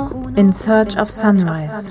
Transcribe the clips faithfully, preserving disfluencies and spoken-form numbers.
Kuno in Search of Sunrise.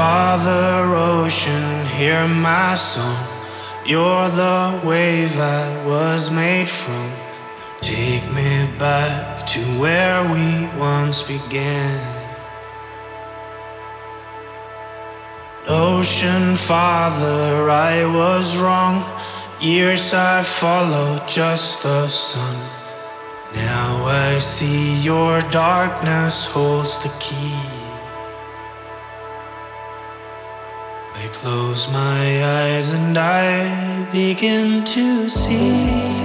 Father Ocean, hear my song. You're the wave I was made from. Take me back to where we once began. Ocean Father, I was wrong. Years I followed just the sun. Now I see your darkness holds the key. I close my eyes and I begin to see.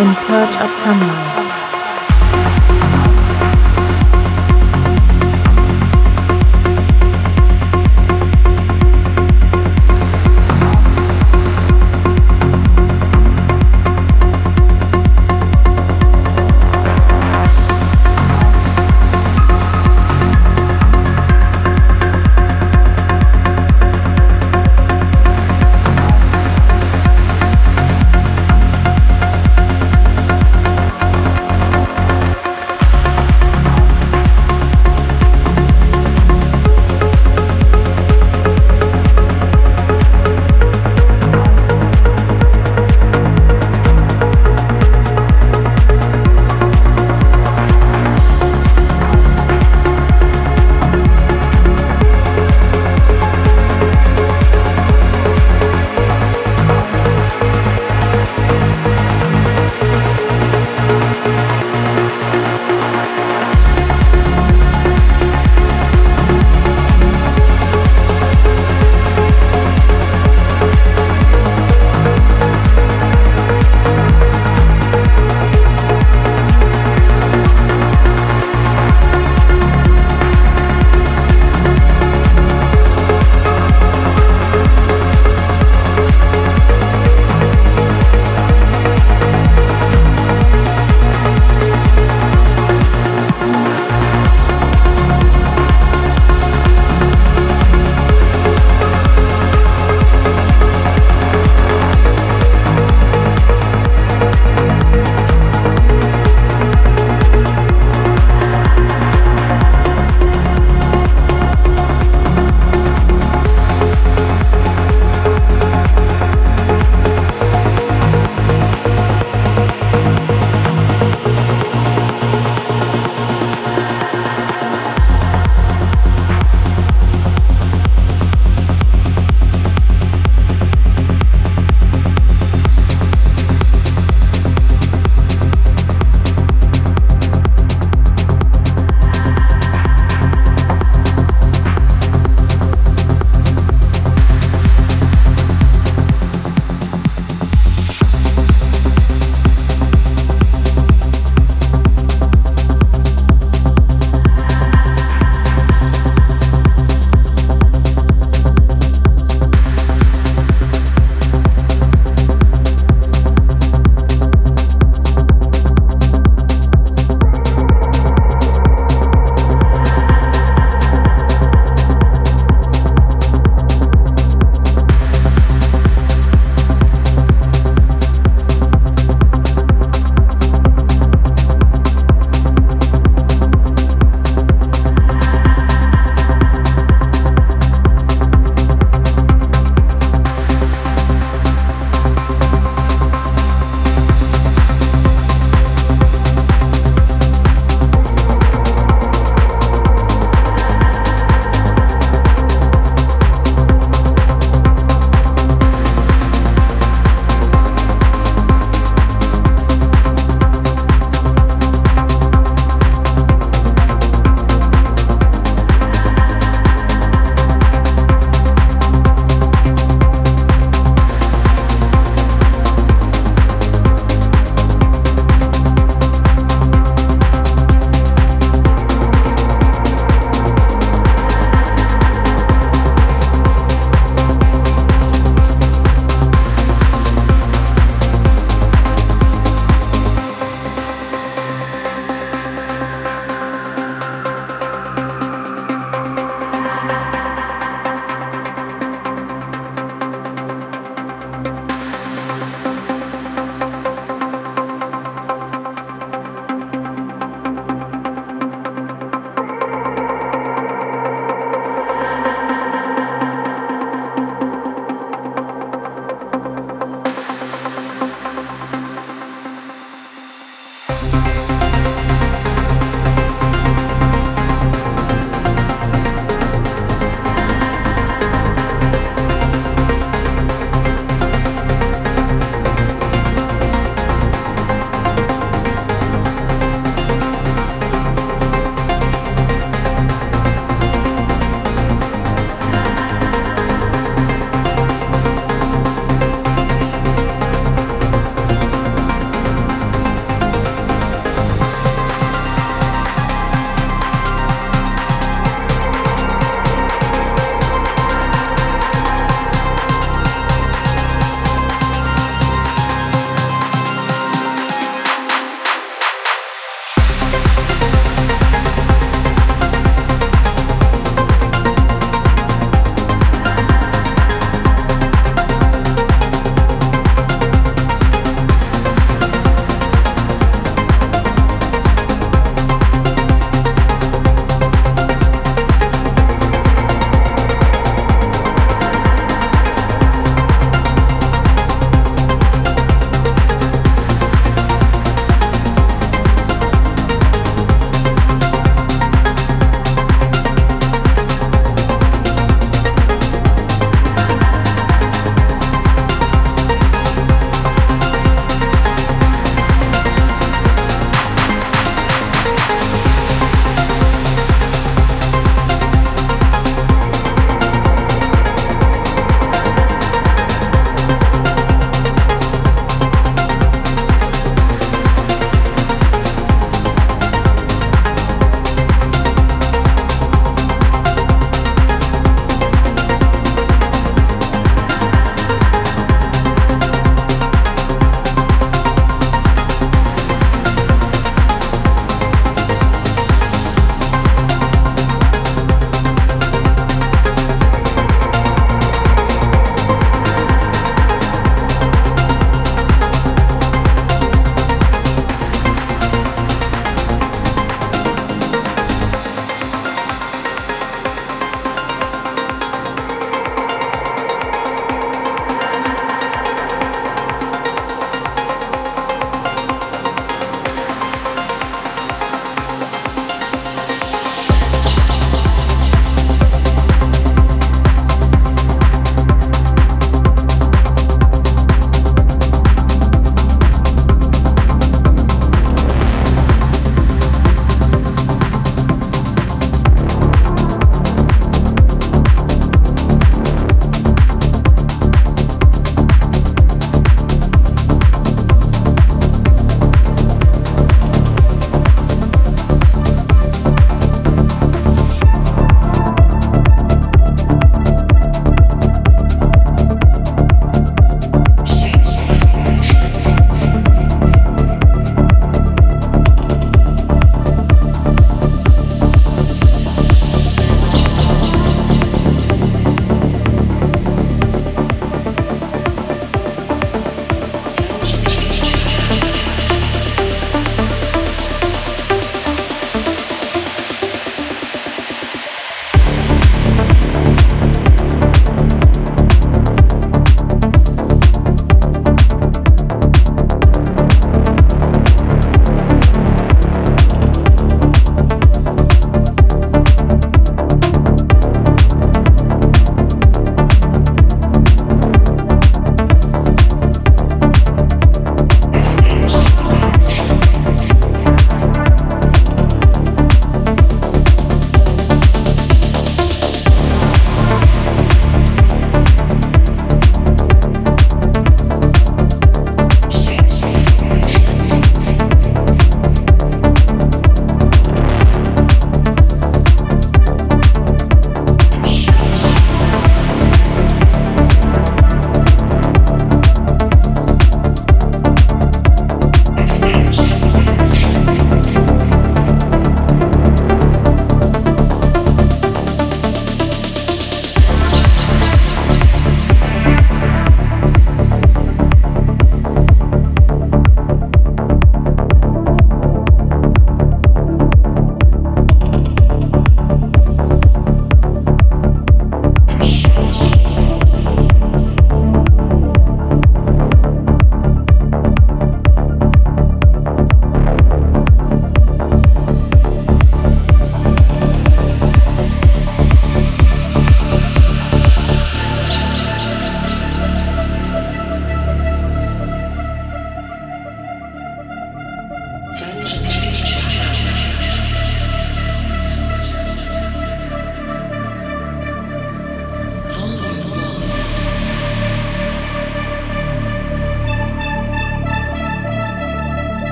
in search of sunlight.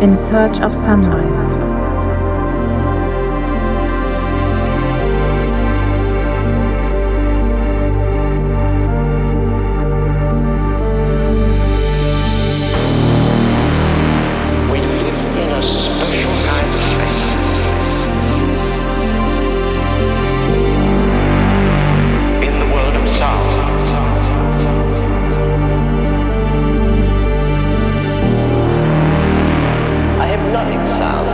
In Search of Sunrise. Sound.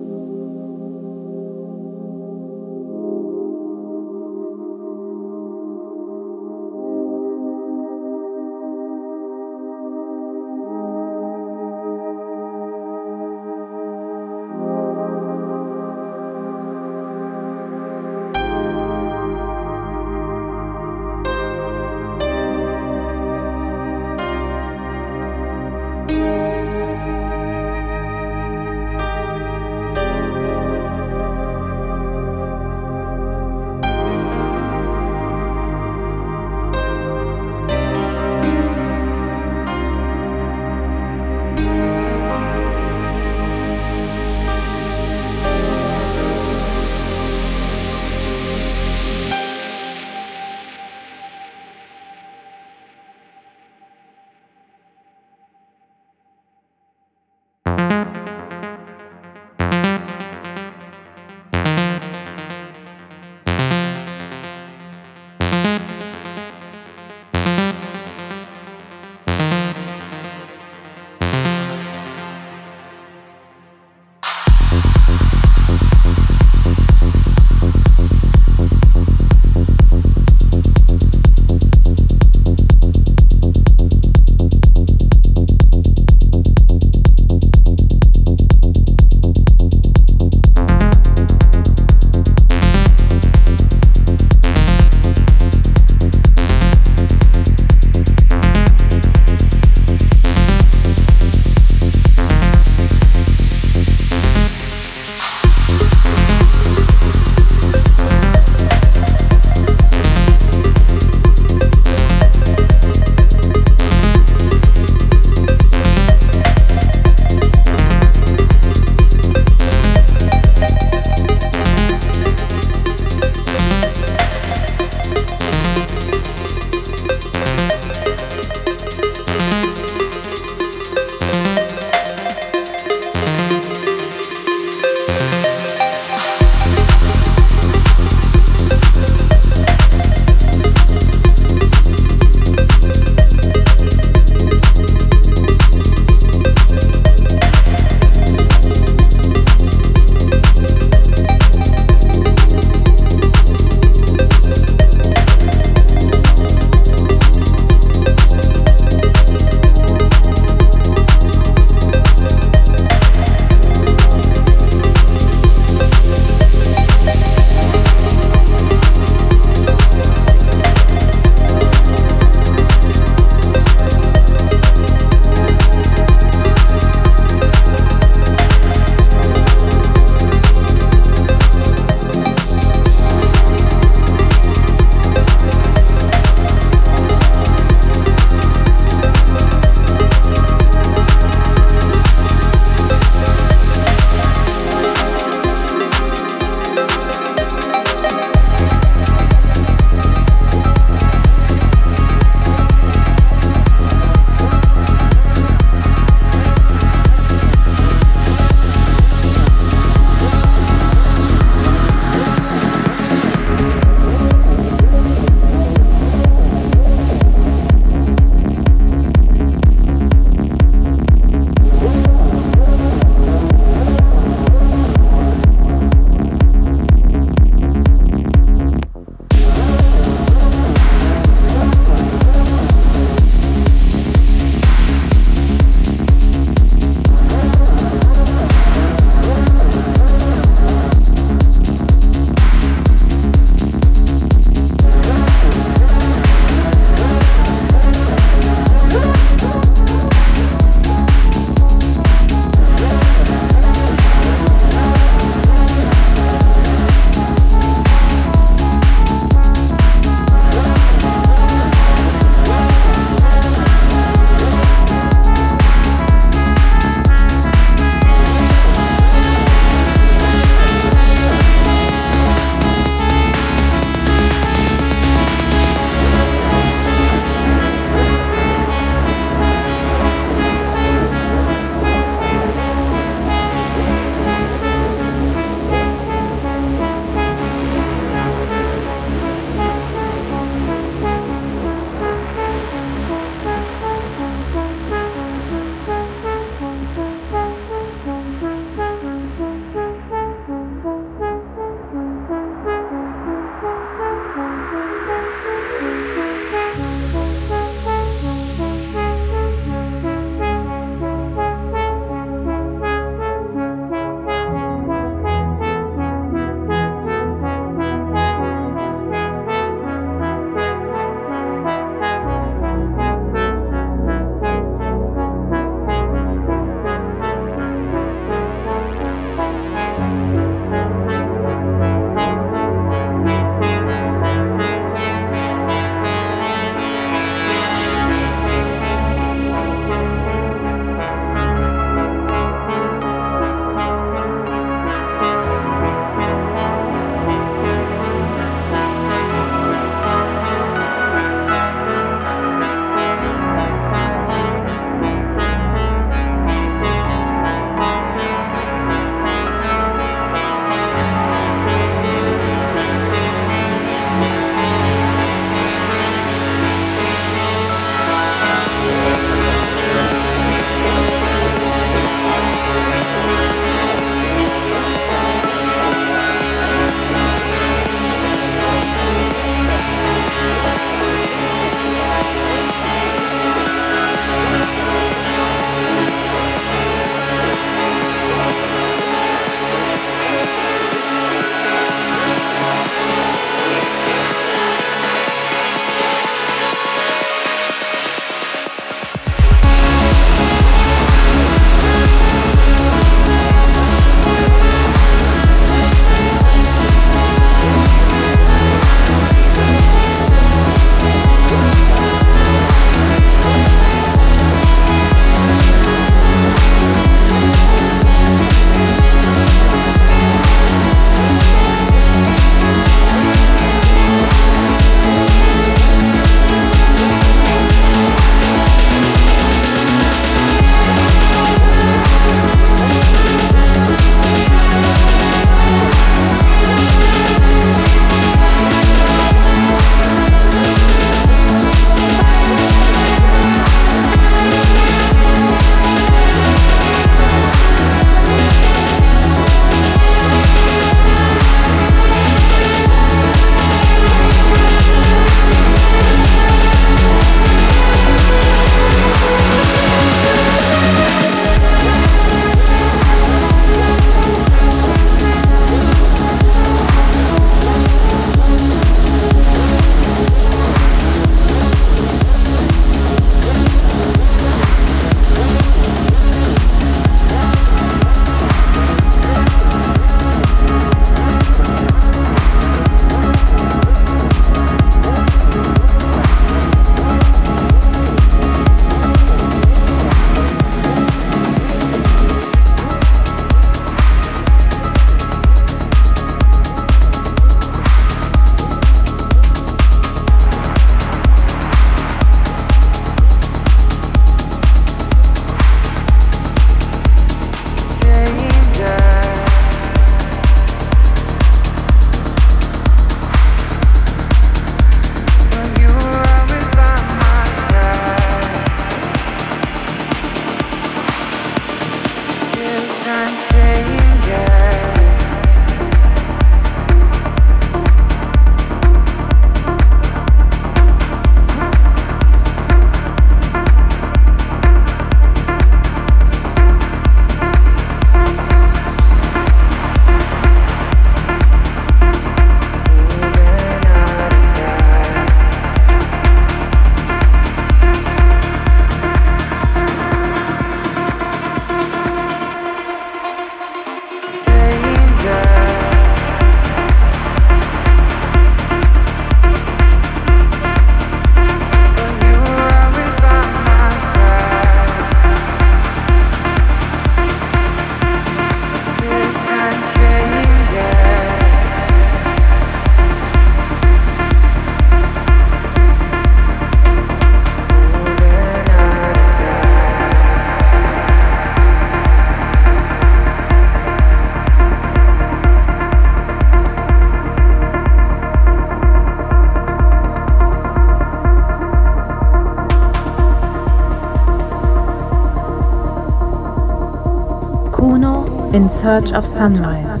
in search of sunrise.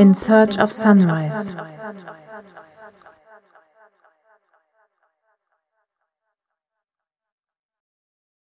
In Search of Sunrise.